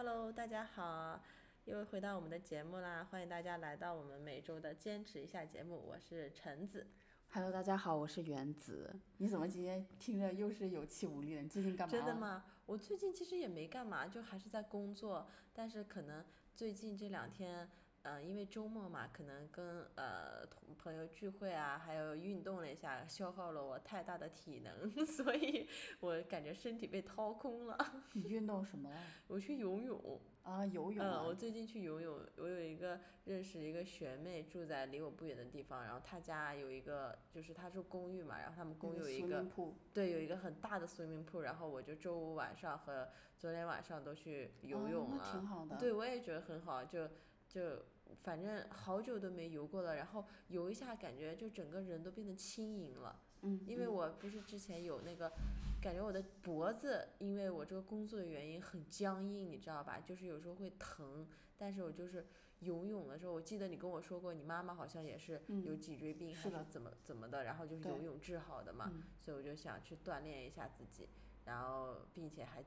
Hello， 大家好，又回到我们的节目啦！欢迎大家来到我们每周的坚持一下节目，我是橙子。Hello， 大家好，我是原子。你怎么今天听着又是有气无力的？你最近干嘛？真的吗？我最近其实也没干嘛，就还是在工作，但是可能最近这两天，因为周末嘛，可能跟朋友聚会啊，还有运动了一下，消耗了我太大的体能，所以我感觉身体被掏空了。你运动什么了？我去游泳。啊，游泳啊。我最近去游泳，我有认识一个学妹，住在离我不远的地方，然后她家有一个，就是她住公寓嘛，然后他们公寓有一个，对，有一个很大的 swimming pool， 然后我就周五晚上和昨天晚上都去游泳了。啊，挺好的。对，我也觉得很好，就反正好久都没游过了，然后游一下感觉就整个人都变得轻盈了。因为我不是之前有那个感觉我的脖子，因为我这个工作的原因很僵硬，你知道吧，就是有时候会疼，但是我就是游泳的时候，我记得你跟我说过你妈妈好像也是有脊椎病还是怎么的，然后就是游泳治好的嘛，所以我就想去锻炼一下自己，然后并且还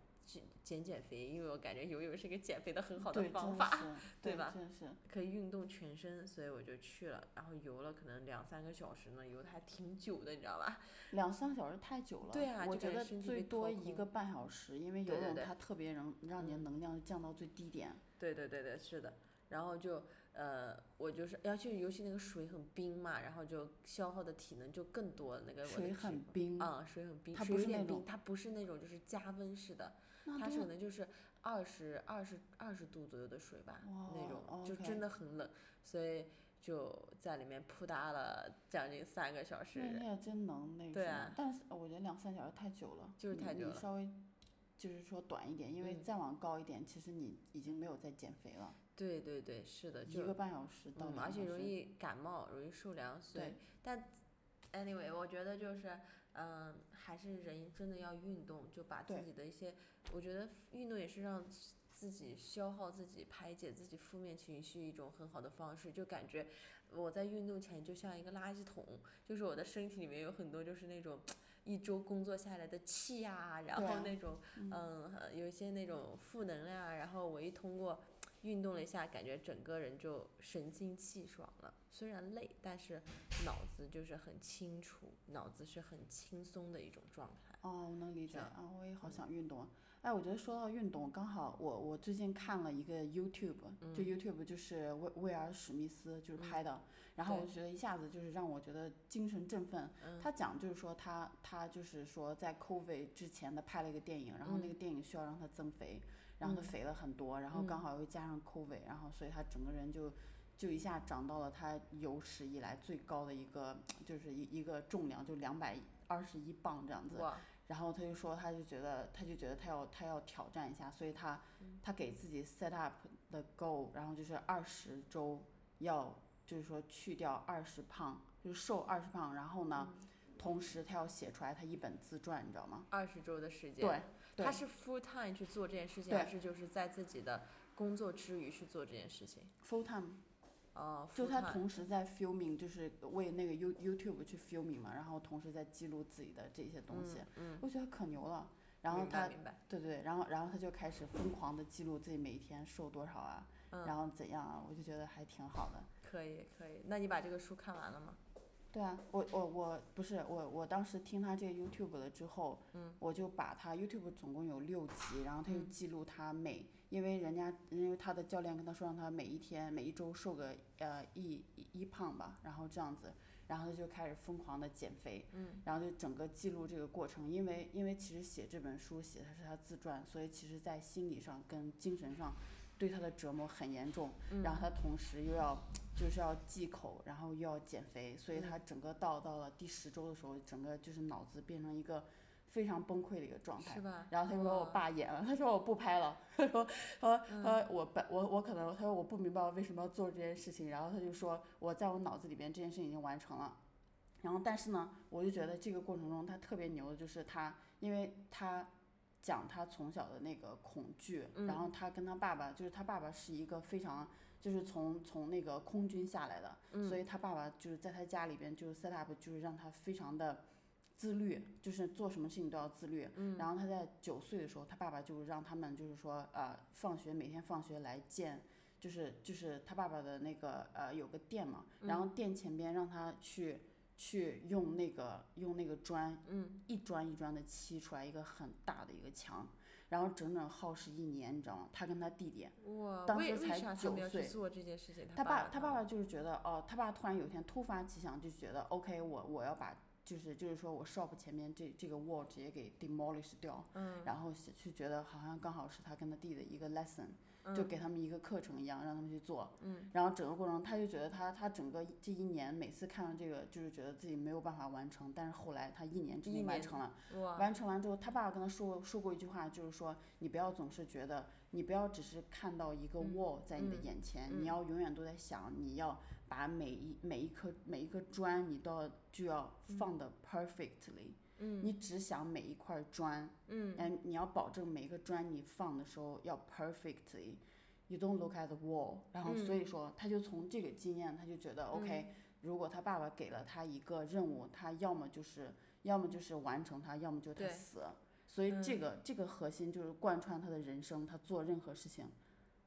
减肥，因为我感觉游泳是一个减肥的很好的方法， 对吧，真是可以运动全身，所以我就去了，然后游了可能2-3个小时呢，游的还挺久的，你知道吧，2-3个小时太久了。对啊，我觉得最多1个半小时，因为游泳它特别让你的能量降到最低点。对，是的。然后就我就是要去，尤其那个水很冰嘛，然后就消耗的体能就更多了。那个水很冰啊，水很冰，它不是那种，就是加温式的，它可能就是20度左右的水吧，那种就真的很冷，所以就在里面扑打了将近3个小时。那你也真能那个。对啊，但是我觉得2-3小时太久了，就是太久了。你稍微就是说短一点，因为再往高一点，其实你已经没有在减肥了。对，是的，1个半小时到2个小时，而且容易感冒，容易受凉，所以但 anyway 我觉得就是还是人真的要运动，就把自己的一些，我觉得运动也是让自己消耗自己、排解自己负面情绪一种很好的方式。就感觉我在运动前就像一个垃圾桶，就是我的身体里面有很多就是那种一周工作下来的气啊，然后那种有一些那种负能量啊，然后我一通过运动了一下，感觉整个人就神清气爽了，虽然累，但是脑子就是很清楚，脑子是很轻松的一种状态。哦，我能理解啊，我也好想运动。哎，我觉得说到运动，刚好我最近看了一个 YouTube，就 YouTube 就是威尔史密斯就是拍的，然后我觉得一下子就是让我觉得精神振奋。他讲就是说他就是说在 COVID 之前的拍了一个电影，然后那个电影需要让他增肥，然后他肥了很多，然后刚好又加上 COVID， 然后所以他整个人就一下涨到了他有史以来最高的一个，就是一个重量，就221磅这样子。然后他就说他就觉得他要挑战一下，所以他给自己 set up 的 goal， 然后就是20周要就是说去掉20磅，就是瘦20磅，然后呢。同时他要写出来他一本自传，你知道吗？20周的时间。对，他是 full time 去做这件事情，还是就是在自己的工作之余去做这件事情？ full time。就他同时在 filming， 就是为那个 YouTube 去 filming 嘛，然后同时在记录自己的这些东西。我觉得可牛了。然后他对，然后他就开始疯狂的记录自己每天瘦多少啊，然后怎样啊，我就觉得还挺好的。可以，那你把这个书看完了吗？对啊，我不是我当时听他这个 YouTube 了之后，我就把他 YouTube 总共有6集，然后他就记录他因为他的教练跟他说让他每一周瘦个1磅吧，然后这样子，然后他就开始疯狂的减肥，然后就整个记录这个过程，因为其实写这本书写的是他自传，所以其实在心理上跟精神上对他的折磨很严重，然后他同时又要就是要忌口，然后又要减肥，所以他整个到了第10周的时候，整个就是脑子变成一个非常崩溃的一个状态，是吧？然后他说我爸演了，他说我不拍了，他说我可能，他说我不明白我为什么要做这件事情，然后他就说我在我脑子里边这件事情已经完成了，然后但是呢，我就觉得这个过程中他特别牛的就是他，因为他。讲他从小的那个恐惧，然后他跟他爸爸，就是他爸爸是一个非常就是从那个空军下来的，所以他爸爸就是在他家里边就是 set up， 就是让他非常的自律，就是做什么事情都要自律。然后他在9岁的时候，他爸爸就让他们就是说放学每天放学来见，就是他爸爸的那个有个店嘛，然后店前边让他去用那个砖，一砖一砖的砌出来一个很大的一个墙，然后整整耗时1年，你知道吗？他跟他弟弟，当时才9岁，做这件事情，他爸爸就是觉得哦，他爸突然有一天突发奇想，就觉得 OK， 我要把就是说我 shop 前面这个 wall 直接给 demolish 掉，然后就觉得好像刚好是他跟他弟的一个 lesson，就给他们一个课程一样，让他们去做，然后整个过程他就觉得他整个这1年每次看到这个就是觉得自己没有办法完成，但是后来他1年之内完成了。完成完之后他爸爸跟他说过一句话，就是说你不要总是觉得，你不要只是看到一个 wall 在你的眼前，你要永远都在想，你要把每一颗砖你都就要放的 perfectly，你只想每一块砖，你要保证每一个砖你放的时候要 perfectly， you don't look at the wall。 然后所以说他就从这个经验他就觉得 OK， 如果他爸爸给了他一个任务，他要么就是完成他，要么就他死。所以这个核心就是贯穿他的人生，他做任何事情。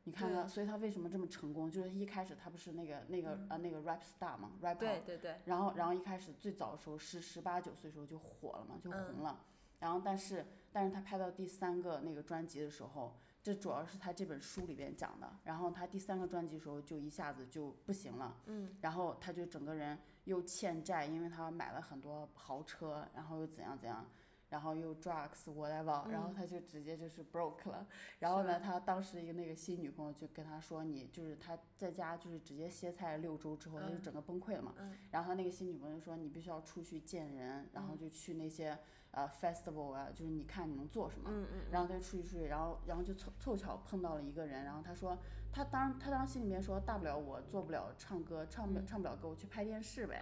你看他，所以他为什么这么成功？就是一开始他不是那个 rap star 嘛 ，rap， 对，然后一开始最早的时候18、19岁的时候就火了嘛，就红了。然后但是他拍到第3个那个专辑的时候，这主要是他这本书里边讲的。然后他第3个专辑的时候就一下子就不行了，然后他就整个人又欠债，因为他买了很多豪车，然后又怎样怎样。然后又 drugs whatever， 然后他就直接就是 broke 了。然后呢，他当时一个那个新女朋友就跟他说，你就是他在家就是直接歇菜6周之后，他就整个崩溃了嘛。然后他那个新女朋友说，你必须要出去见人，然后就去那些festival 啊，就是你看你能做什么。然后他就出去，然后就凑巧碰到了一个人，然后他说他当时心里面说，大不了我做不了唱歌，唱不了歌，我去拍电视呗。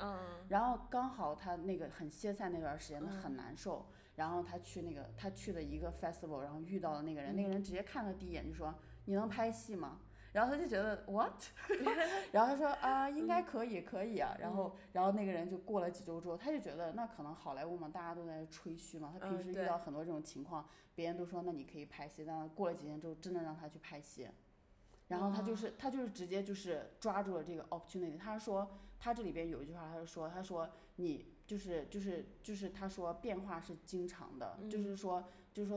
然后刚好他那个很歇菜那段时间他很难受。然后他去了一个 festival， 然后遇到了那个人，那个人直接看了第一眼就说，你能拍戏吗？然后他就觉得 what， 然后他说啊，应该可以啊。然后那个人就过了几周之后，他就觉得那可能好莱坞嘛，大家都在吹嘘嘛，他平时遇到很多这种情况，别人都说那你可以拍戏，但过了几天之后真的让他去拍戏。然后他就是直接就是抓住了这个 opportunity。 他说他这里边有一句话，他说你就是他说变化是经常的，就是说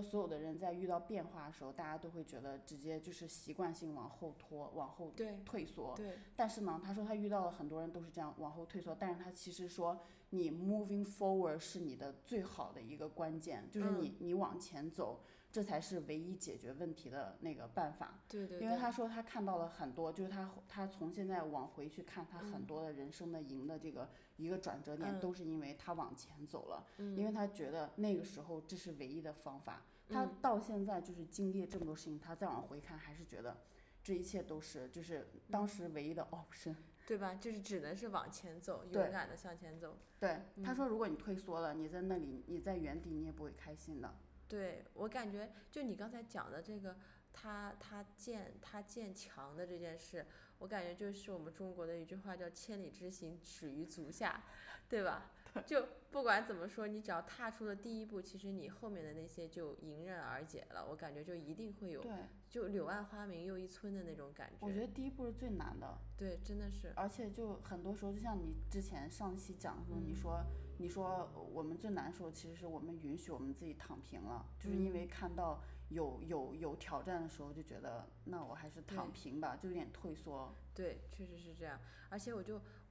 所有的人在遇到变化的时候，大家都会觉得直接就是习惯性往后拖，往后退缩。对。但是呢，他说他遇到了很多人都是这样往后退缩，但是他其实说你 moving forward 是你的最好的一个关键，就是你往前走，这才是唯一解决问题的那个办法。对。因为他说他看到了很多，就是他从现在往回去看他很多的人生的赢的这个一个转折点，都是因为他往前走了，因为他觉得那个时候这是唯一的方法。他到现在就是经历了这么多事情，他再往回看还是觉得这一切都是就是当时唯一的 option， 对吧？就是只能是往前走，勇敢的向前走。对，他说如果你退缩了，你在那里，你在原地，你也不会开心的。对，我感觉就你刚才讲的这个他建墙的这件事，我感觉就是我们中国的一句话叫千里之行始于足下，对吧？就不管怎么说，你只要踏出了第一步，其实你后面的那些就迎刃而解了。我感觉就一定会有，就柳暗花明又一村的那种感觉。我觉得第一步是最难的。对，真的是。而且就很多时候，就像你之前上期讲的时候，你说我们最难受，其实是我们允许我们自己躺平了，就是因为看到有挑战的时候，就觉得那我还是躺平吧，就有点退缩。对，确实是这样。而且我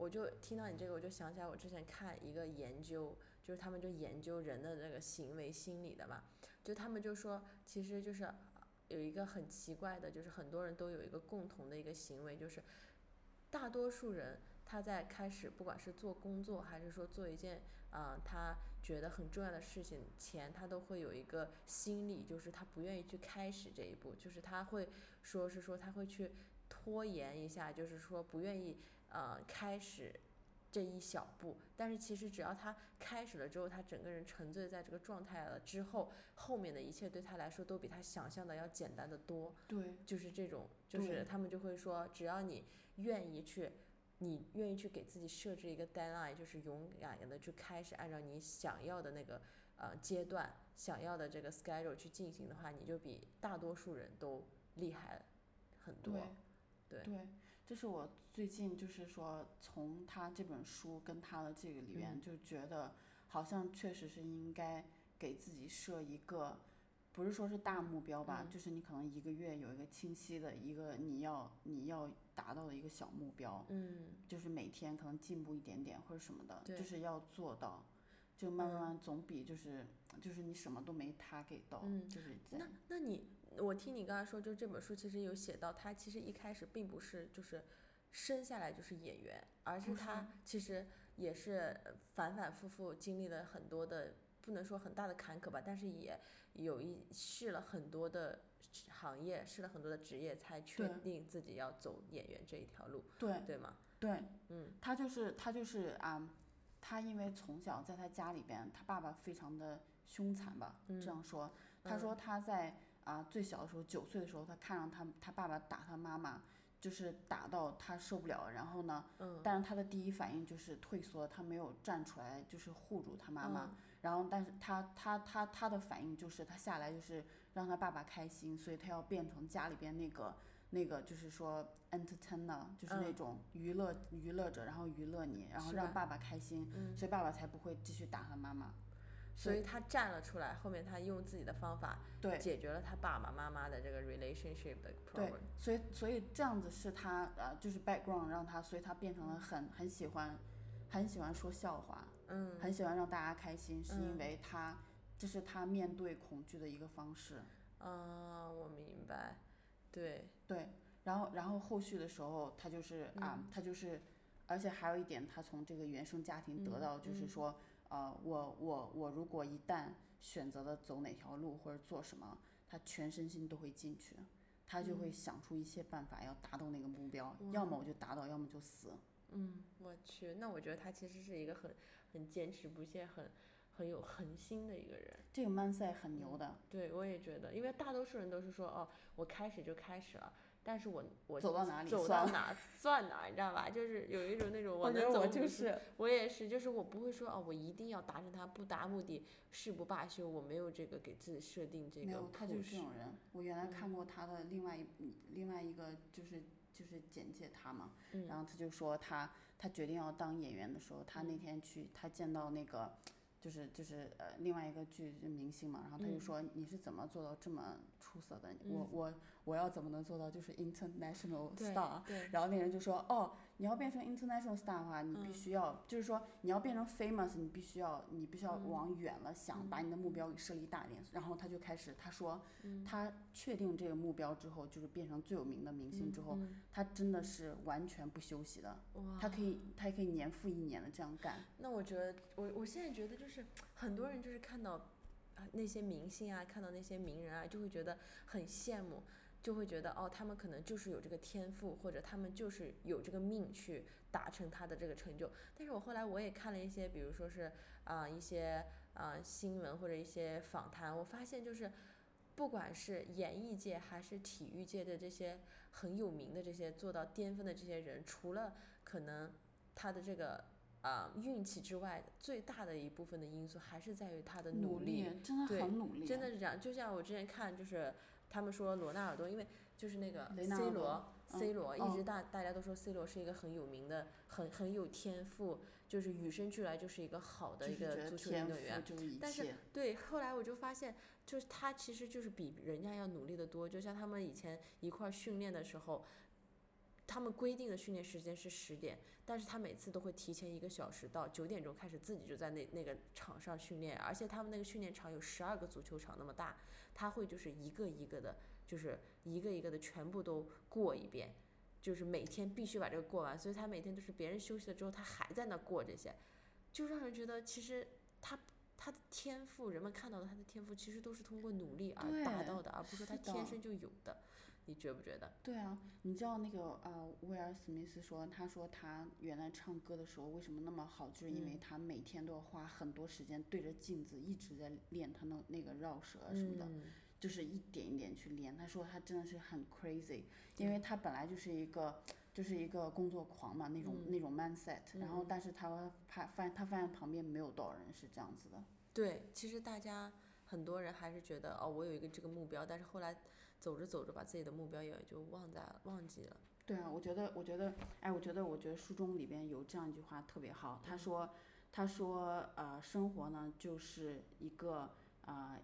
就听到你这个，我就想起来我之前看一个研究，就是他们就研究人的那个行为心理的嘛，就他们就说，其实就是有一个很奇怪的，就是很多人都有一个共同的一个行为，就是大多数人他在开始不管是做工作还是说做一件他觉得很重要的事情前，他都会有一个心理，就是他不愿意去开始这一步，就是他会说他会去拖延一下，就是说不愿意开始这一小步。但是其实只要他开始了之后，他整个人沉醉在这个状态了之后，后面的一切对他来说都比他想象的要简单的多。对，就是这种，就是他们就会说，只要你愿意去你愿意去给自己设置一个 deadline， 就是勇敢的去开始按照你想要的那个阶段，想要的这个 schedule 去进行的话，你就比大多数人都厉害很多。对，这是我最近就是说从他这本书跟他的这个里面就觉得好像确实是应该给自己设一个，不是说是大目标吧，就是你可能一个月有一个清晰的一个你要达到的一个小目标，就是每天可能进步一点点或者什么的，就是要做到，就慢慢总比就是你什么都没他给到，就是这样。那你我听你刚才说，就这本书其实有写到，他其实一开始并不是就是生下来就是演员，而是他其实也是反反复复经历了很多的。不能说很大的坎坷吧，但是也试了很多的行业，试了很多的职业，才确定自己要走演员这一条路，对吗？对，他就是他因为从小在他家里边，他爸爸非常的凶残吧，这样说，他说他在最小的时候9岁的时候，他看上他爸爸打他妈妈。就是打到他受不了，然后呢，但是他的第一反应就是退缩，他没有站出来，就是护住他妈妈。然后，但是他的反应就是他下来就是让他爸爸开心，所以他要变成家里边那个就是说 entertainer， 就是那种娱乐者，然后娱乐你，然后让爸爸开心，所以爸爸才不会继续打他妈妈。所以他站了出来，后面他用自己的方法解决了他爸爸妈妈的这个 relationship 的 problem。 对，所以这样子是他就是 background 让他，所以他变成了很喜欢说笑话，很喜欢让大家开心，是因为这是他面对恐惧的一个方式。我明白。对，然后后续的时候他就是他就是，而且还有一点，他从这个原生家庭得到就是说。我如果一旦选择了走哪条路或者做什么，他全身心都会进去，他就会想出一些办法要达到那个目标，要么我就达到，要么就死。我去，那我觉得他其实是一个很坚持不懈、很有恒心的一个人。这个 mindset 很牛的。对，我也觉得，因为大多数人都是说我开始就开始了。但是我走到哪算哪，你知道吧？就是有一种那种我能走，我也是，就是我不会说我一定要达成它，不达目的誓不罢休，我没有这个给自己设定这个。没有，他就是这种人。我原来看过他的另外一个就是简介他嘛，然后他就说他决定要当演员的时候，他那天他见到那个。就是另外一个剧明星嘛，然后他就说你是怎么做到这么出色的？我要怎么能做到就是 international star？ 然后那人就说你要变成 international star 的话，你必须要就是说你要变成 famous， 你必须要往远了想，把你的目标给设立大一点。然后他就开始他说他确定这个目标之后，就是变成最有名的明星之后，他真的是完全不休息的，他可以年复一年的这样干。那我觉得我现在觉得就是。是很多人就是看到那些明星啊，看到那些名人啊，就会觉得很羡慕，就会觉得他们可能就是有这个天赋，或者他们就是有这个命去达成他的这个成就。但是我后来我也看了一些，比如说是一些新闻或者一些访谈，我发现就是不管是演艺界还是体育界的这些很有名的这些做到巅峰的这些人，除了可能他的这个运气之外，最大的一部分的因素还是在于他的努力，真的很努力，真的是这样。就像我之前看，就是他们说罗纳尔多，因为就是那个 C 罗一直大家都说 C 罗是一个很有名的、很有天赋，就是与生俱来就是一个好的一个足球运动员。但是对，后来我就发现，就是他其实就是比人家要努力的多。就像他们以前一块训练的时候。他们规定的训练时间是10点，但是他每次都会提前1个小时到9点钟开始自己就在那个场上训练，而且他们那个训练场有12个足球场那么大，他会就是一个一个的全部都过一遍，就是每天必须把这个过完，所以他每天都是别人休息了之后他还在那过这些，就让人觉得其实他的天赋，人们看到的他的天赋其实都是通过努力而达到的，而不是说他天生就有的，你觉不觉得？对啊，你知道那个威尔史密斯说，他说他原来唱歌的时候为什么那么好，就是因为他每天都要花很多时间对着镜子一直在练他那个绕舌什么的，就是一点一点去练。他说他真的是很 crazy， 因为他本来就是一个就是一个工作狂嘛，那种 mindset，然后但是他发现旁边没有多少人是这样子的。对，其实大家很多人还是觉得哦，我有一个这个目标，但是后来走着走着把自己的目标也就忘记了。对啊，我觉得书中里边有这样一句话特别好，他说生活呢就是一个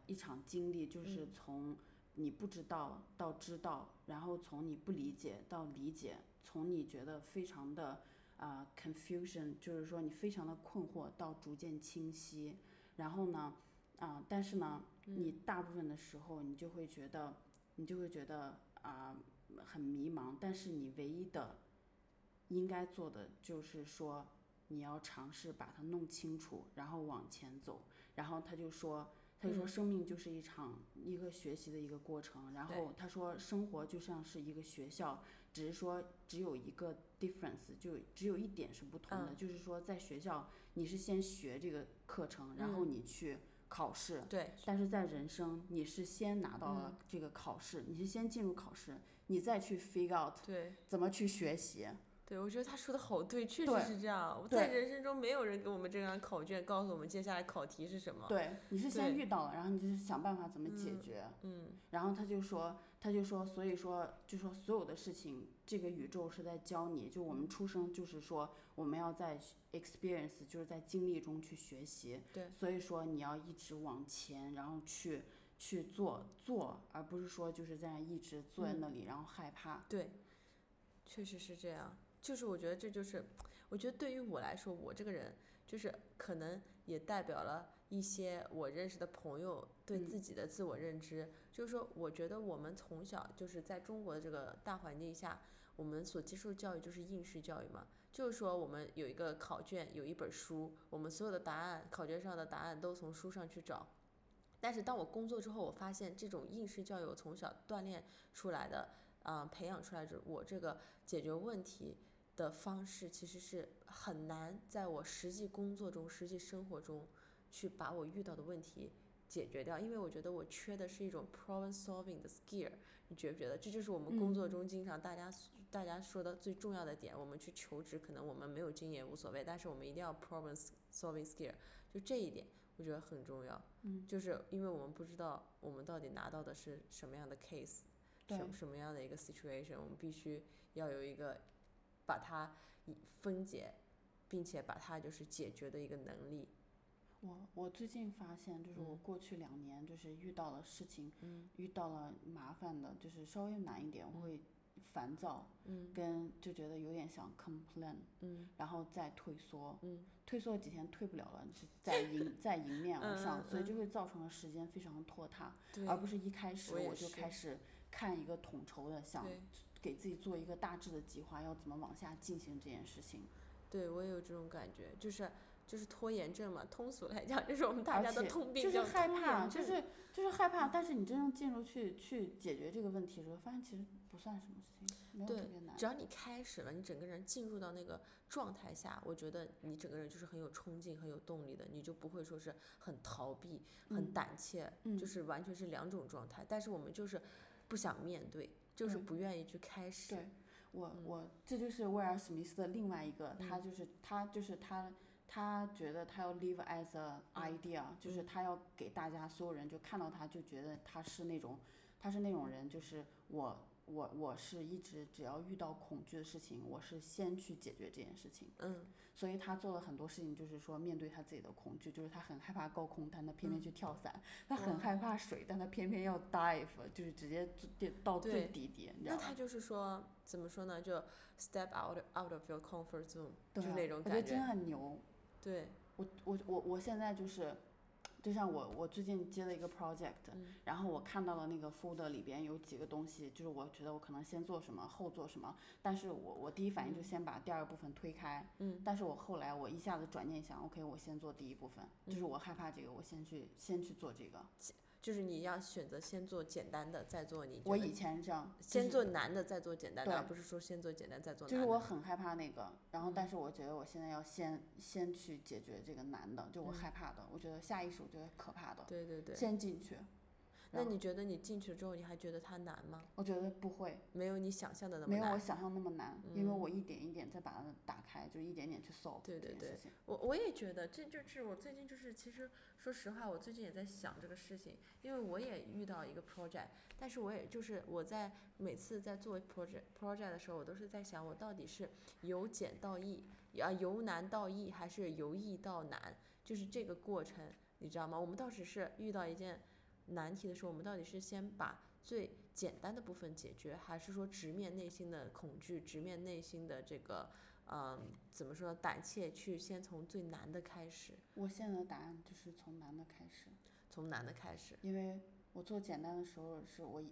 一场经历，就是从你不知道到知道，然后从你不理解到理解，从你觉得非常的confusion， 就是说你非常的困惑到逐渐清晰，然后呢但是呢你大部分的时候你就会觉得很迷茫，但是你唯一的应该做的就是说你要尝试把它弄清楚，然后往前走。然后他就说生命就是一个学习的一个过程，然后他说生活就像是一个学校，只是说只有一个 difference， 就只有一点是不同的，就是说在学校你是先学这个课程，然后你去考试，对，但是在人生你是先拿到了这个考试，你是先进入考试，你再去 figure out 对怎么去学习。对，我觉得他说的好对，确实是这样。在人生中没有人给我们这张考卷告诉我们接下来考题是什么。对，你是先遇到了，然后你就是想办法怎么解决。然后他就说，所以说就说所有的事情，这个宇宙是在教你，就我们出生就是说我们要在 experience， 就是在经历中去学习。对，所以说你要一直往前，然后去做，而不是说就是在一直坐在那里，然后害怕。对，确实是这样。就是我觉得这就是，我觉得对于我来说，我这个人就是可能也代表了一些我认识的朋友对自己的自我认知。就是说，我觉得我们从小就是在中国的这个大环境下，我们所接受的教育就是应试教育嘛，就是说我们有一个考卷，有一本书，我们所有的答案，考卷上的答案都从书上去找。但是当我工作之后，我发现这种应试教育，我从小锻炼出来的，培养出来的我这个解决问题的方式，其实是很难在我实际工作中、实际生活中去把我遇到的问题解决掉，因为我觉得我缺的是一种 problem solving 的 skill。 你觉不觉得这就是我们工作中经常大家说的最重要的点？我们去求职，可能我们没有经验无所谓，但是我们一定要 problem solving skill， 就这一点我觉得很重要。就是因为我们不知道我们到底拿到的是什么样的 case，什么样的一个 situation， 我们必须要有一个把它分解并且把它就是解决的一个能力。我最近发现，就是我过去2年就是遇到了事情，遇到了麻烦的，就是稍微难一点我会烦躁，跟就觉得有点想 complain，然后再退缩，退缩几天退不了了，就再迎面而上，所以就会造成了时间非常拖沓，而不是一开始我就开始看一个统筹的，想给自己做一个大致的计划，要怎么往下进行这件事情。对，我也有这种感觉，就是拖延症嘛，通俗来讲，就是我们大家的通病，就是害怕，就是害怕。但是你真正进入去解决这个问题的时候，发现其实不算什么事情，没有特别难。只要你开始了，你整个人进入到那个状态下，我觉得你整个人就是很有冲劲、很有动力的，你就不会说是很逃避、很胆怯，就是完全是两种状态。但是我们就是不想面对，就是不愿意去开始。对，我这就是威尔史密斯的另外一个，他觉得他要 live as a idea，就是他要给大家所有人就看到他就觉得他是那种人，就是我是一直只要遇到恐惧的事情，我是先去解决这件事情。所以他做了很多事情，就是说面对他自己的恐惧，就是他很害怕高空，但他偏偏去跳伞；他很害怕水，但他偏偏要 dive， 就是直接到最低点。那他就是说，怎么说呢？就 step out of your comfort zone，就是那种感觉。我觉得真的很牛。对，我现在就是。就像我最近接了一个 project，然后我看到了那个 folder 里边有几个东西，就是我觉得我可能先做什么后做什么，但是我第一反应就先把第二部分推开，但是我后来我一下子转念想 OK 我先做第一部分，就是我害怕这个我先去做这个，就是你要选择先做简单的再做你。我以前是这样，先做难的再做简单的，而不是说先做简单再做难的。就是我很害怕那个，然后但是我觉得我现在要先去解决这个难的，就我害怕的，我觉得下意识我觉得可怕的，对对对，先进去。那你觉得你进去之后你还觉得它难吗？我觉得不会，没有你想象的那么难，没有我想象那么难，因为我一点一点再把它打开，就一点点去 solve 这件事情。我也觉得这就是我最近就是其实说实话我最近也在想这个事情，因为我也遇到一个 project， 但是我也就是我在每次在做 project 的时候，我都是在想我到底是由简到易啊，由难到易还是由易到难，就是这个过程你知道吗？我们到底是遇到一件难题的时候，我们到底是先把最简单的部分解决，还是说直面内心的恐惧，直面内心的这个怎么说胆怯，去先从最难的开始？我现在的答案就是从难的开始，从难的开始。因为我做简单的时候是我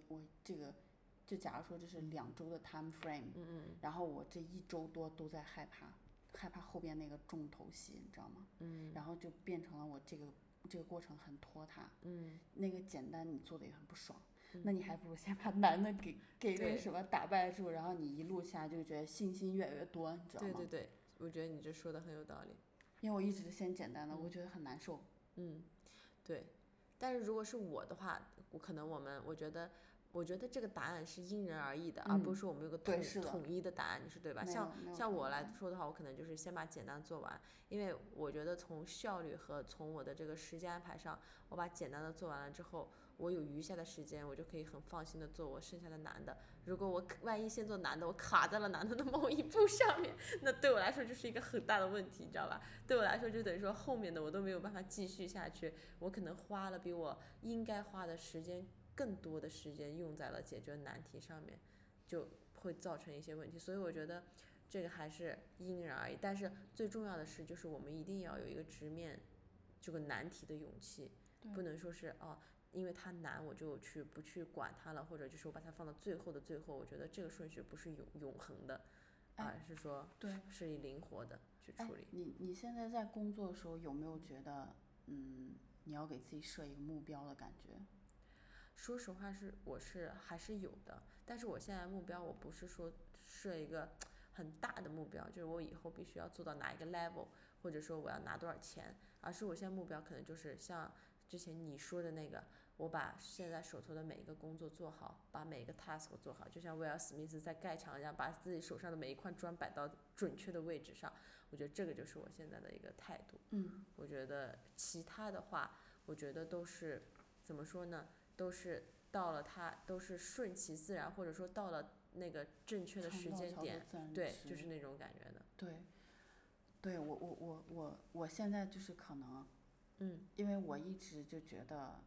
这个就假如说这是2周的 time frame， 然后我这1周多都在害怕后边那个重头戏，你知道吗？然后就变成了我这个过程很拖沓，那个简单你做的也很不爽，那你还不如先把难的给那什么打败住，然后你一路下就觉得信心越来越多，你知道吗？对对对，我觉得你这说的很有道理，因为我一直先简单的，我觉得很难受。对，但是如果是我的话，我觉得这个答案是因人而异的，而不是说我们有个统一的答案，你说对吧？像我来说的话，我可能就是先把简单做完，因为我觉得从效率和从我的这个时间安排上，我把简单的做完了之后，我有余下的时间，我就可以很放心的做我剩下的难的。如果我万一先做难的，我卡在了难的的某一步上面，那对我来说就是一个很大的问题，你知道吧？对我来说就等于说后面的我都没有办法继续下去，我可能花了比我应该花的时间更多的时间用在了解决难题上面，就会造成一些问题。所以我觉得这个还是因人而异，但是最重要的是就是我们一定要有一个直面这个难题的勇气，不能说是因为它难我就不去管它了，或者就是我把它放到最后的最后。我觉得这个顺序不是永恒的，而是说是灵活的去处理。你现在在工作的时候有没有觉得你要给自己设一个目标的感觉？说实话我还是有的，但是我现在目标我不是说设一个很大的目标，就是我以后必须要做到哪一个 level， 或者说我要拿多少钱，而是我现在目标可能就是像之前你说的那个，我把现在手头的每一个工作做好，把每一个 task 做好，就像 Will Smith 在盖墙一样，把自己手上的每一块砖摆到准确的位置上。我觉得这个就是我现在的一个态度。我觉得其他的话，我觉得都是怎么说呢？都是顺其自然，或者说到了那个正确的时间点，对，就是那种感觉的。对，对我现在就是可能，因为我一直就觉得，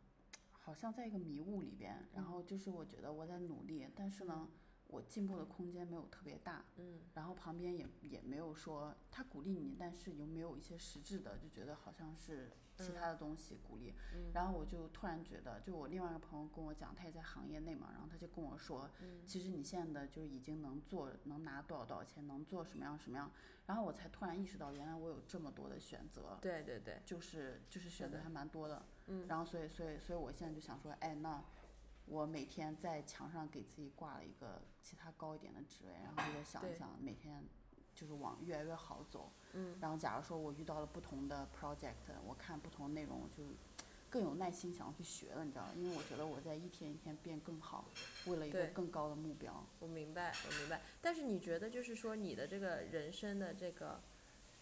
好像在一个迷雾里边，然后就是我觉得我在努力，但是呢，我进步的空间没有特别大，然后旁边也没有说他鼓励你，但是有没有一些实质的，就觉得好像是其他的东西鼓励。然后我就突然觉得，就我另外一个朋友跟我讲，他也在行业内嘛，然后他就跟我说，其实你现在的就是已经能拿多少钱，能做什么样什么样。然后我才突然意识到，原来我有这么多的选择。对对对，就是选择还蛮多的。然后所以我现在就想说，那我每天在墙上给自己挂了一个其他高一点的职位，然后也想一想每天就是往越来越好走。然后假如说我遇到了不同的 project， 我看不同内容，我就更有耐心想要去学了，你知道吗？因为我觉得我在一天一天变更好，为了一个更高的目标。我明白。但是你觉得就是说你的这个人生的这个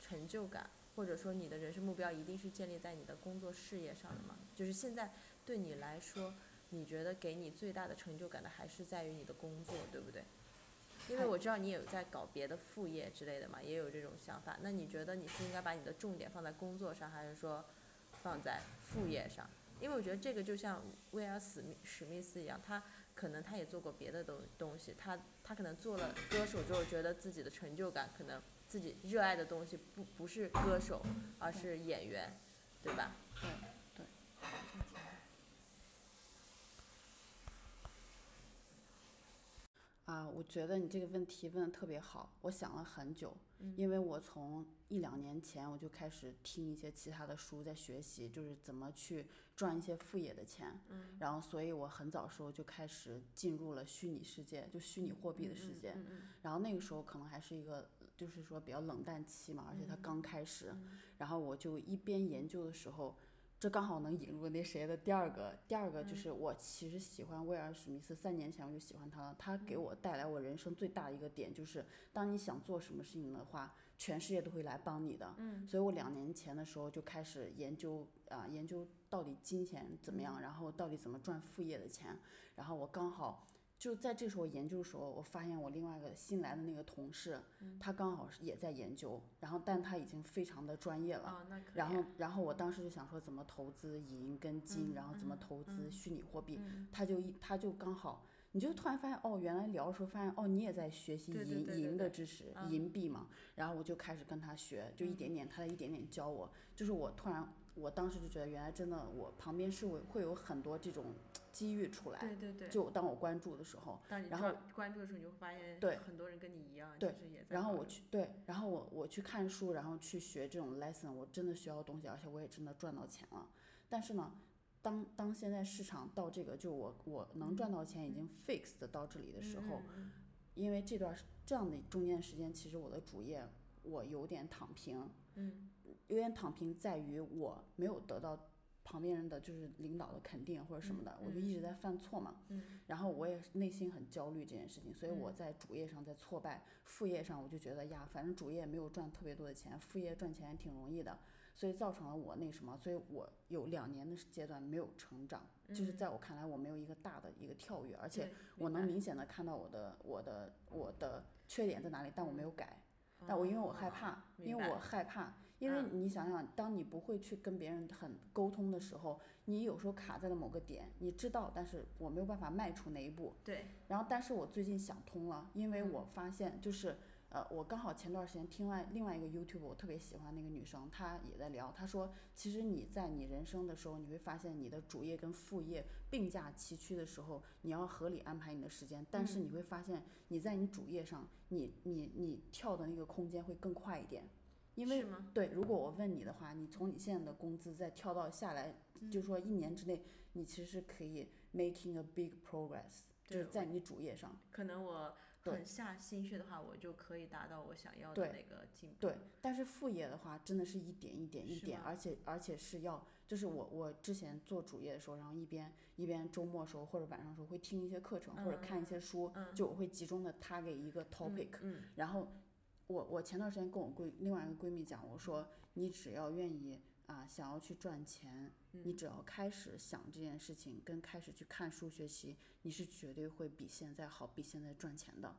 成就感，或者说你的人生目标，一定是建立在你的工作事业上的吗？就是现在对你来说，你觉得给你最大的成就感的还是在于你的工作，对不对？因为我知道你也有在搞别的副业之类的嘛，也有这种想法。那你觉得你是应该把你的重点放在工作上，还是说放在副业上？因为我觉得这个就像威尔史密斯一样，他可能他也做过别的东西，他可能做了歌手之后，觉得自己的成就感可能自己热爱的东西不是歌手，而是演员，对吧？对。我觉得你这个问题问得特别好，我想了很久，因为我从1-2年前我就开始听一些其他的书，在学习就是怎么去赚一些副业的钱，然后所以我很早时候就开始进入了虚拟世界，就虚拟货币的世界，然后那个时候可能还是一个就是说比较冷淡期嘛，而且它刚开始，然后我就一边研究的时候这刚好能引入那谁的第二个就是我其实喜欢威尔史密斯，3年前我就喜欢他了。他给我带来我人生最大一个点就是当你想做什么事情的话，全世界都会来帮你的。所以我2年前的时候就开始研究到底金钱怎么样，然后到底怎么赚副业的钱。然后我刚好就在这时候研究的时候，我发现我另外一个新来的那个同事，他刚好也在研究，然后但他已经非常的专业了。然后我当时就想说怎么投资银跟金，然后怎么投资虚拟货币，他就刚好，你就突然发现哦，原来聊的时候发现哦，你也在学习银的知识，银币嘛。然后我就开始跟他学，就一点点，他一点点教我，就是我突然。我当时就觉得原来真的我旁边是会有很多这种机遇出来，对对对，就当我关注的时候，当你关注的时候你就会发现对很多人跟你一样，对，就是也在然后我去对然后我去看书，然后去学这种 lesson， 我真的学到东西，而且我也真的赚到钱了。但是呢当现在市场到这个就我能赚到钱已经 fixed 到这里的时候，因为这样的中间时间其实我的主业我有点躺平，在于我没有得到旁边人的就是领导的肯定或者什么的，我就一直在犯错嘛，然后我也内心很焦虑这件事情，所以我在主业上在挫败，副业上我就觉得呀，反正主业没有赚特别多的钱，副业赚钱挺容易的，所以造成了我那什么，所以我有2年的阶段没有成长，就是在我看来我没有一个大的一个跳跃，而且我能明显的看到我的缺点在哪里，但我没有改。但我因为我害怕，因为你想想，当你不会去跟别人很沟通的时候，你有时候卡在了某个点，你知道，但是我没有办法迈出那一步。对。然后，但是我最近想通了，因为我发现就是，我刚好前段时间听另外一个 YouTube， 我特别喜欢那个女生，她也在聊，她说，其实你在你人生的时候，你会发现你的主业跟副业并驾齐驱的时候，你要合理安排你的时间，但是你会发现你在你主业上，你跳的那个空间会更快一点。因为对，如果我问你的话，你从你现在的工资再跳到下来，就是说1年之内，你其实可以 making a big progress， 就是在你主业上。可能我狠下心血的话，我就可以达到我想要的那个进步。对，但是副业的话，真的是一点一点一点，而且是要，就是我之前做主业的时候，然后一边周末的时候或者晚上的时候会听一些课程，或者看一些书，就我会集中的target一个 topic，然后。我前段时间跟我另外一个闺蜜讲，我说你只要愿意啊，想要去赚钱，你只要开始想这件事情，跟开始去看书学习，你是绝对会比现在好，比现在赚钱的。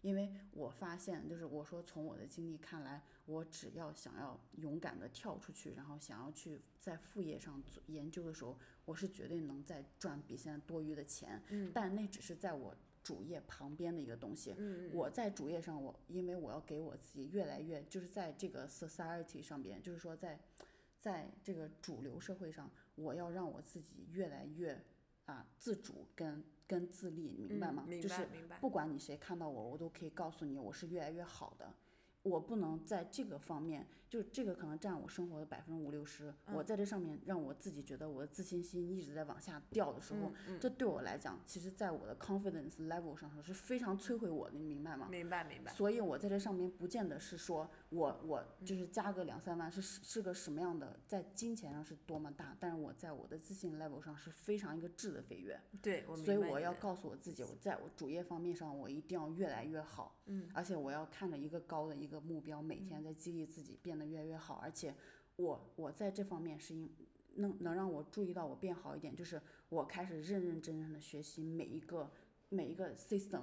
因为我发现，就是我说从我的经历看来，我只要想要勇敢的跳出去，然后想要去在副业上研究的时候，我是绝对能再赚比现在多余的钱，但那只是在我主业旁边的一个东西，我在主业上，因为我要给我自己越来越，就是在这个 society 上边，就是说在这个主流社会上，我要让我自己越来越自主跟自立，明白吗？就是不管你谁看到我，我都可以告诉你，我是越来越好的。我不能在这个方面，就这个可能占我生活的50-60%，我在这上面让我自己觉得我的自信心一直在往下掉的时候，这对我来讲，其实在我的 confidence level 上是非常摧毁我的，你明白吗？明白。所以我在这上面不见得是说我就是加个2-3万是个什么样的，在金钱上是多么大，但是我在我的自信 level 上是非常一个质的飞跃。对，我明白。所以我要告诉我自己，我在我主业方面上我一定要越来越好，而且我要看着一个高的一个目标，每天在激励自己变得越来越好，而且我在这方面是能让我注意到我变好一点，就是我开始认认真真的学习每一个 system，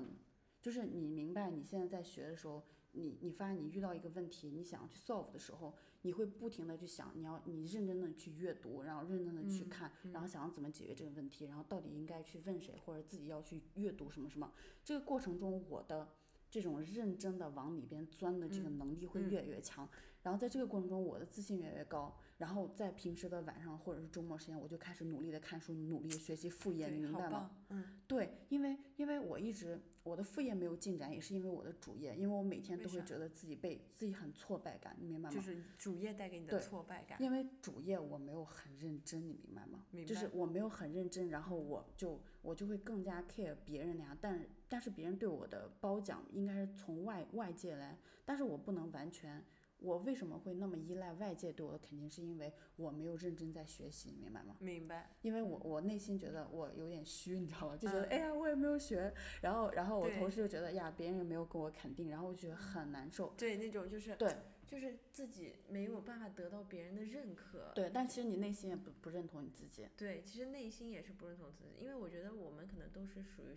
就是你明白你现在在学的时候，你发现你遇到一个问题，你想要去 solve 的时候，你会不停的去想，你认真的去阅读，然后认真的去看，然后想要怎么解决这个问题，然后到底应该去问谁，或者自己要去阅读什么什么，这个过程中我的这种认真的往里边钻的这个能力会越来越强，然后在这个过程中我的自信越来越高，然后在平时的晚上或者是周末时间，我就开始努力的看书，努力的学习副业，你明白吗？对，因为我一直我的副业没有进展，也是因为我的主业，因为我每天都会觉得自己很挫败感，你明白吗？就是主业带给你的挫败感。因为主业我没有很认真，你明白吗？明白。就是我没有很认真，然后我就会更加 care 别人呀，但是别人对我的褒奖应该是从外界来，但是我不能完全我为什么会那么依赖外界对我的肯定，是因为我没有认真在学习，你明白吗？明白。因为我内心觉得我有点虚，你知道吗？就觉得哎呀我也没有学，然后我同事就觉得呀别人也没有给我肯定，然后我觉得很难受。对，那种就是对，就是自己没有办法得到别人的认可。对，但其实你内心也不认同你自己。对，其实内心也是不认同自己，因为我觉得我们可能都是属于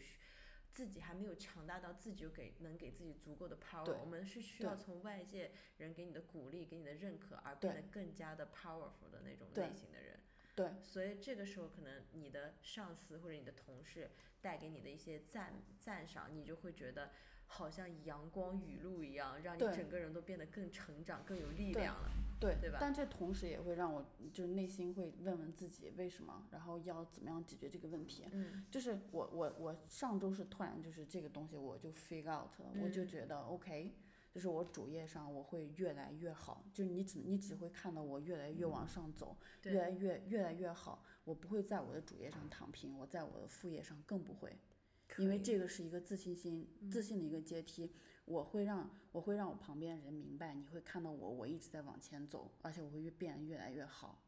自己还没有强大到自己就能给自己足够的 power， 我们是需要从外界人给你的鼓励给你的认可而变得更加的 powerful 的那种类型的人。对，所以这个时候可能你的上司或者你的同事带给你的一些赞赏，你就会觉得好像阳光雨露一样，让你整个人都变得更成长更有力量了。 对吧？但这同时也会让我就是内心会问问自己为什么，然后要怎么样解决这个问题。就是我上周是突然就是这个东西我就 figure out，我就觉得 OK， 就是我主业上我会越来越好，就是你只会看到我越来越往上走，越来越好，我不会在我的主业上躺平，我在我的副业上更不会，因为这个是一个自信的一个阶梯。我会让我旁边的人明白，你会看到我一直在往前走，而且我会变得越来越好。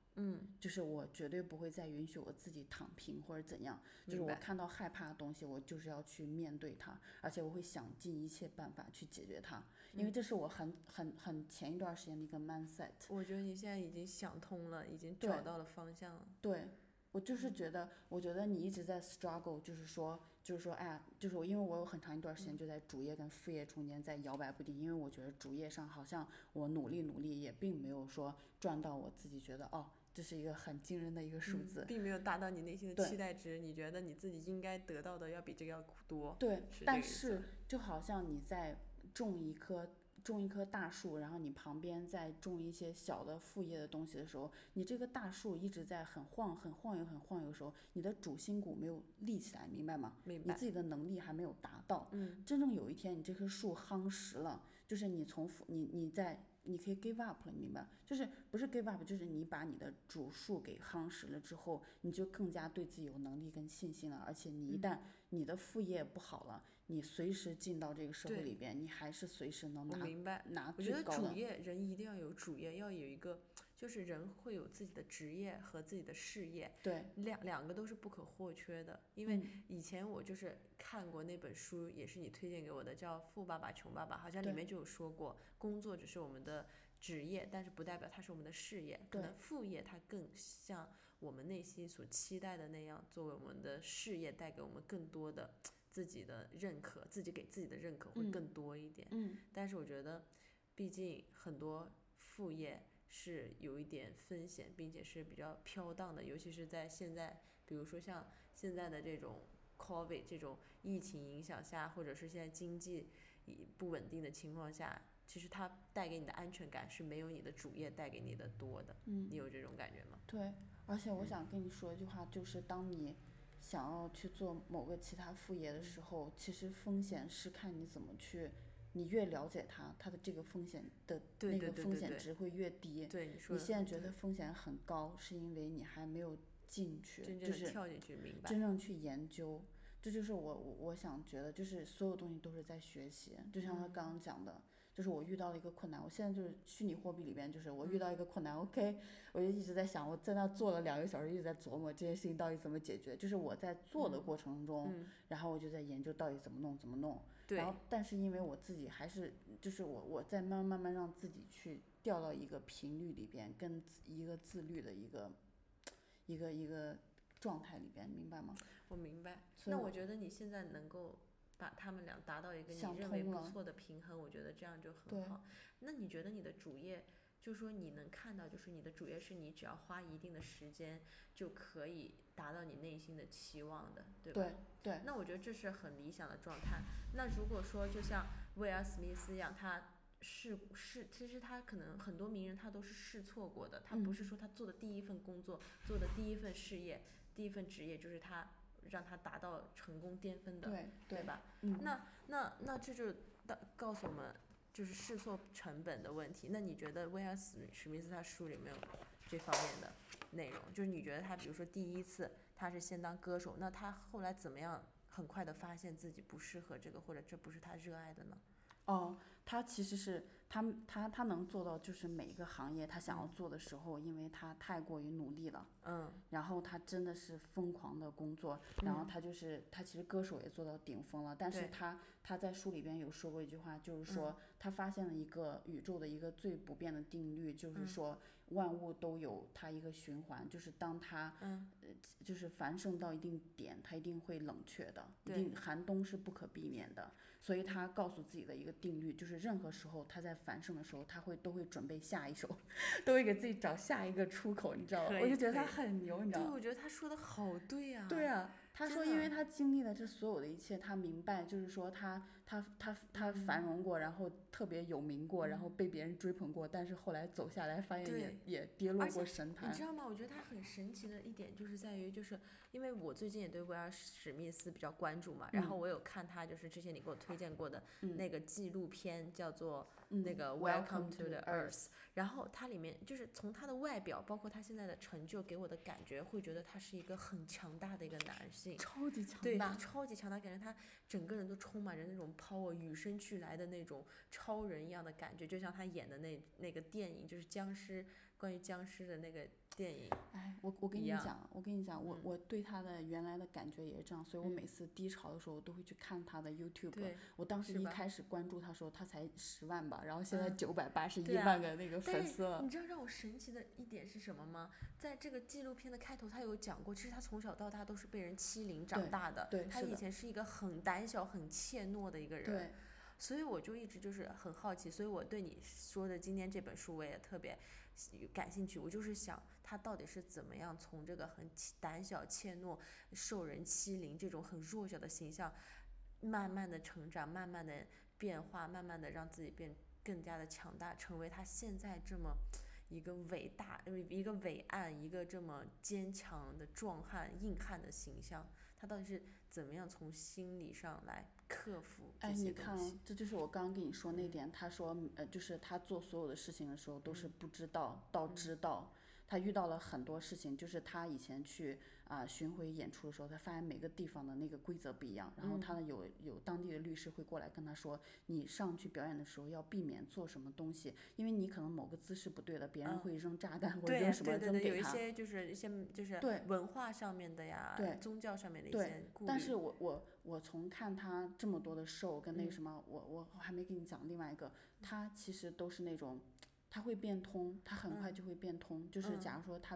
就是我绝对不会再允许我自己躺平或者怎样，就是我看到害怕的东西我就是要去面对它，而且我会想尽一切办法去解决它，因为这是我很前一段时间的一个 mindset。 我觉得你现在已经想通了，已经找到了方向了。对，我就是觉得，我觉得你一直在 struggle， 就是说，哎呀，就是我，因为我有很长一段时间就在主业跟副业中间在摇摆不定，因为我觉得主业上好像我努力也并没有说赚到我自己觉得哦，这是一个很惊人的一个数字，并没有达到你内心的期待值，你觉得你自己应该得到的要比这个要多。对，但是就好像你在种一棵大树，然后你旁边在种一些小的副业的东西的时候，你这个大树一直在很晃悠的时候，你的主心骨没有立起来，明白吗？明白。你自己的能力还没有达到。真正有一天你这棵树夯实了，就是你可以 give up 了，你明白？就是不是 give up， 就是你把你的主树给夯实了之后，你就更加对自己有能力跟信心了。而且你一旦你的副业不好了，你随时进到这个社会里边，你还是随时能拿最高的。我觉得主业人一定要有主业，要有一个，就是人会有自己的职业和自己的事业，对，两个都是不可或缺的。因为以前我就是看过那本书，也是你推荐给我的，叫《富爸爸穷爸爸》，好像里面就有说过，工作只是我们的职业，但是不代表它是我们的事业，可能副业它更像我们内心所期待的那样，作为我们的事业带给我们更多的自己的认可，自己给自己的认可会更多一点。但是我觉得毕竟很多副业是有一点风险，并且是比较飘荡的，尤其是在现在，比如说像现在的这种 COVID 这种疫情影响下，或者是现在经济不稳定的情况下，其实它带给你的安全感是没有你的主业带给你的多的。你有这种感觉吗？对，而且我想跟你说一句话，就是当你想要去做某个其他副业的时候，其实风险是看你怎么去，你越了解它的这个风险的那个风险值会越低。对，你现在觉得风险很高，是因为你还没有进去，就是跳进去，明白？真正去研究。这就是我想觉得，就是所有东西都是在学习。就像他刚刚讲的，就是我遇到了一个困难，我现在就是虚拟货币里边，就是我遇到一个困难 OK， 我就一直在想，我在那坐了2个小时，一直在琢磨这件事情到底怎么解决，就是我在做的过程中，然后我就在研究到底怎么弄。对。然后但是因为我自己还是就是我在慢慢让自己去掉到一个频率里边，跟一个自律的一个状态里边，明白吗？我明白。那我觉得你现在能够把他们俩达到一个你认为不错的平衡，我觉得这样就很好。那你觉得你的主业，就是说你能看到，就是你的主业是你只要花一定的时间就可以达到你内心的期望的，对吧？对。那我觉得这是很理想的状态。那如果说就像威尔·史密斯一样，他其实他可能很多名人他都是试错过的，他不是说他做的第一份工作，做的第一份事业，第一份职业就是他让他达到成功巅峰的， 对吧？那这就告诉我们就是试错成本的问题。那你觉得威尔史密斯他书里面有这方面的内容，就是你觉得他比如说第一次他是先当歌手，那他后来怎么样很快的发现自己不适合这个，或者这不是他热爱的呢？哦，他其实是他能做到，就是每一个行业他想要做的时候，因为他太过于努力了，嗯，然后他真的是疯狂的工作，然后他就是他其实歌手也做到顶峰了，但是他在书里边有说过一句话，就是说他发现了一个宇宙的一个最不变的定律，就是说万物都有它一个循环，就是当它就是繁盛到一定点，它一定会冷却的，一定寒冬是不可避免的，所以他告诉自己的一个定律就是任何时候他在繁盛的时候，他都会准备下一首，都会给自己找下一个出口，你知道吗？我就觉得他很牛，你知道吗？对，我觉得他说的好对啊。对啊，他说因为他经历了这所有的一切，他明白，就是说他繁荣过，然后特别有名过，然后被别人追捧过，但是后来走下来发现也跌落过神坛。你知道吗？我觉得他很神奇的一点就是在于，就是因为我最近也对威尔史密斯比较关注嘛，然后我有看他就是之前你给我推荐过的那个纪录片叫做那个 Welcome to the Earth， 然后他里面就是从他的外表，包括他现在的成就，给我的感觉会觉得他是一个很强大的一个男性。超级强大，对，超级强大，感觉他整个人都充满着那种 power， 与生俱来的那种超人一样的感觉，就像他演的那个电影，就是关于僵尸的那个电影。哎，我跟你讲，我对他的原来的感觉也是这样，所以我每次低潮的时候，我都会去看他的 YouTube。我当时一开始关注他的时候，他才10万吧，然后现在981万个那个粉丝了。你知道让我神奇的一点是什么吗？在这个纪录片的开头，他有讲过，其实他从小到大都是被人欺凌长大的。对，他以前是一个很胆小、很怯懦的一个人。对。所以我就一直就是很好奇，所以我对你说的今天这本书我也特别感兴趣，我就是想他到底是怎么样从这个很胆小怯懦受人欺凌这种很弱小的形象慢慢的成长，慢慢的变化，慢慢的让自己变更加的强大，成为他现在这么一个伟大，一个伟岸，一个这么坚强的壮汉硬汉的形象，他到底是怎么样从心理上来克服这些东西？哎，你看，这就是我刚刚跟你说那点，他说就是他做所有的事情的时候都是不知道到知道，他遇到了很多事情，就是他以前去巡回演出的时候，他发现每个地方的那个规则不一样，然后他呢有当地的律师会过来跟他说，你上去表演的时候要避免做什么东西，因为你可能某个姿势不对了，别人会扔炸弹或者扔什么扔给他。对，有一些就是文化上面的呀，对，宗教上面的一些顾虑。但是我从看他这么多的show跟那个什么，我还没跟你讲另外一个，他其实都是那种。他会变通，他很快就会变通，就是假如说他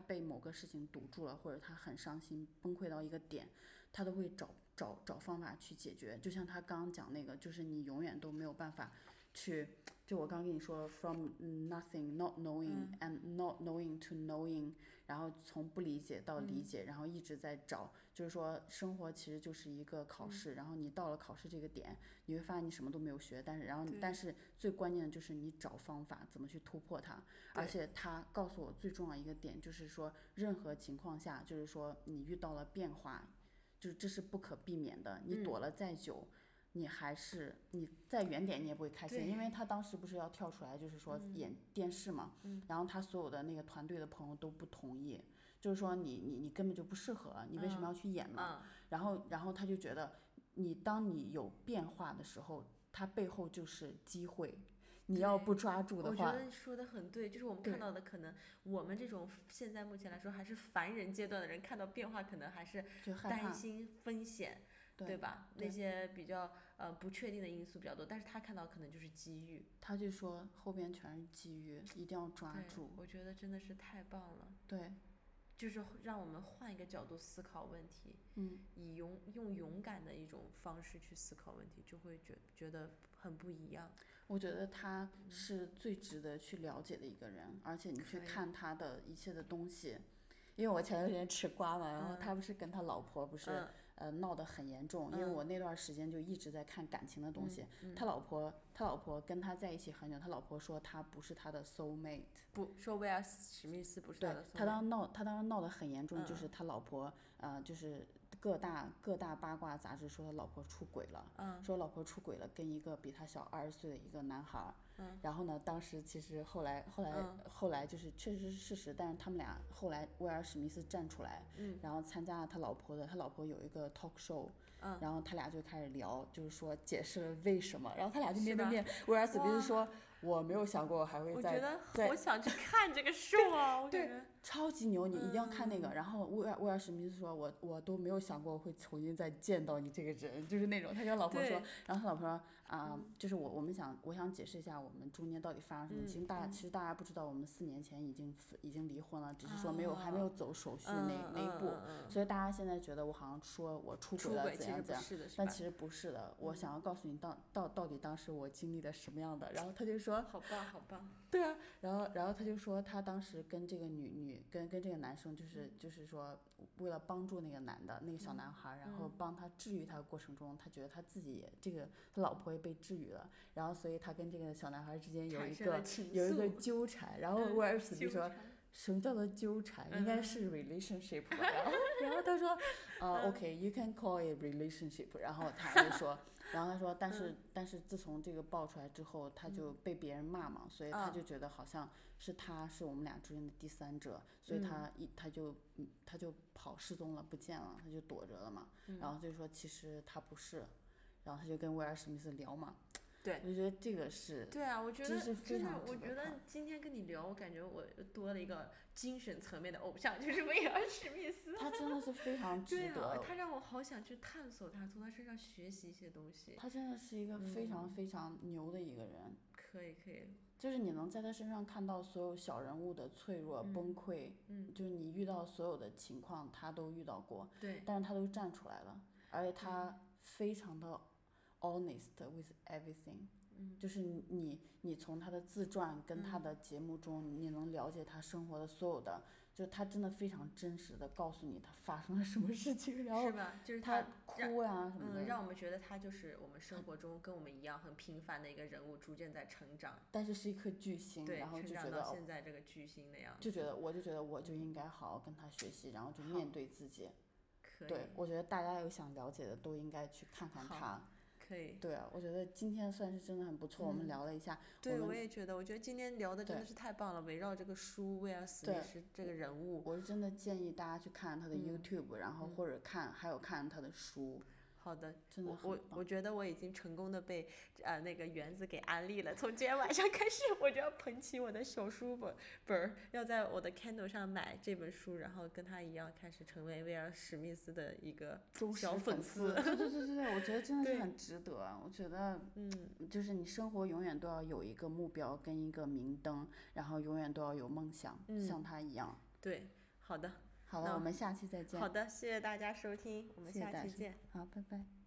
被某个事情堵住了，或者他很伤心崩溃到一个点，他都会找方法去解决。就像他刚刚讲那个，就是你永远都没有办法去，就我刚刚跟你说 from nothing not knowing and not knowing to knowing， 然后从不理解到理解，然后一直在找，就是说生活其实就是一个考试，然后你到了考试这个点，你会发现你什么都没有学，但是最关键的就是你找方法怎么去突破它。而且他告诉我最重要一个点就是说，任何情况下，就是说你遇到了变化，就是这是不可避免的，你躲了再久，你再远点你也不会开心。因为他当时不是要跳出来，就是说演电视嘛，然后他所有的那个团队的朋友都不同意，就是说你根本就不适合，你为什么要去演呢？然后他就觉得，当你有变化的时候，它背后就是机会，你要不抓住的话。我觉得说的很对，就是我们看到的，可能我们这种现在目前来说还是凡人阶段的人，看到变化可能还是担心风险，对吧？对，那些比较不确定的因素比较多，但是他看到可能就是机遇。他就说后边全是机遇，一定要抓住。我觉得真的是太棒了。对，就是让我们换一个角度思考问题，以用勇敢的一种方式去思考问题，就会觉得很不一样。我觉得他是最值得去了解的一个人，而且你去看他的一切的东西。因为我前段时间吃瓜嘛，然后他不是跟他老婆不是闹得很严重，因为我那段时间就一直在看感情的东西。他老婆跟他在一起很久，他老婆说他不是他的 soul mate， 不说威尔史密斯不是他的 soul mate。 他当时闹得很严重，就是他老婆就是各大八卦杂志说他老婆出轨了，嗯，说老婆出轨了，跟一个比他小20岁的一个男孩，嗯，然后呢，当时其实后来就是确实是事实，但是他们俩后来威尔史密斯站出来，嗯，然后参加了他老婆有一个 talk show，嗯，然后他俩就开始聊，就是说解释了为什么，然后他俩就面对面，威尔史密斯说我没有想过我还会再，我觉得我想去看这个 show 啊，我觉得超级牛，你一定要看那个，嗯，然后威尔史密斯说我都没有想过我会重新再见到你这个人，就是那种他跟老婆说，然后他老婆说啊，就是我想解释一下我们中间到底发生什么，其实大家不知道我们4年前已经离婚了，只是说还没有走手续那一步，所以大家现在觉得我好像说我出轨了怎样怎样，但其实不是的，我想要告诉你到底当时我经历的什么样的，然后他就说好棒好棒，对啊，然后他就说他当时跟这个跟这个男生就是说为了帮助那个小男孩，然后帮他治愈他的过程中，他觉得他自己也他老婆也被治愈了，然后所以他跟这个小男孩之间有一个纠缠，然后威尔史密斯说什么叫做纠缠，应该是 relationship 吧，然后他说OK you can call it relationship， 然后他就说然后他说但是自从这个爆出来之后，他就被别人骂嘛，所以他就觉得好像是他是我们俩之间的第三者，所以他就跑失踪了，不见了，他就躲着了嘛，然后就说其实他不是，然后他就跟威尔史密斯聊嘛，对，我觉得这个是，对啊，我觉得真的，我觉得今天跟你聊，我感觉我多了一个精神层面的偶像，就是威尔史密斯。他真的是非常值得，对啊，他让我好想去探索他，从他身上学习一些东西。他真的是一个非常非常牛的一个人。可以。就是你能在他身上看到所有小人物的脆弱崩溃，就是你遇到所有的情况，他都遇到过，对，但是他都站出来了，而且他非常的honest with everything， 就是你从他的自传跟他的节目中，你能了解他生活的所有的，就是他真的非常真实的告诉你他发生了什么事情，然后是吧，就是他哭啊什么的，让我们觉得他就是我们生活中跟我们一样很平凡的一个人物，逐渐在成长，但是是一颗巨星，然后就觉得成长到现在这个巨星那样，我就应该好好跟他学习，然后就面对自己。对，我觉得大家有想了解的都应该去看看他。可以，对啊，我觉得今天算是真的很不错，我们聊了一下。对，我也觉得，我觉得今天聊的真的是太棒了，围绕这个书威尔史密斯这个人物，我是真的建议大家去看他的 YouTube， 然后或者还有看他的书。好的，真的很棒。我觉得我已经成功的被那个园子给安利了。从今天晚上开始，我就要捧起我的小书本，要在我的 Kindle 上买这本书，然后跟他一样开始成为威尔史密斯的一个小粉丝。对，我觉得真的是很值得。我觉得就是你生活永远都要有一个目标跟一个明灯，然后永远都要有梦想，像他一样。对，好的。好了，我们下期再见。好的，谢谢大家收听，我们下期见。好，拜拜。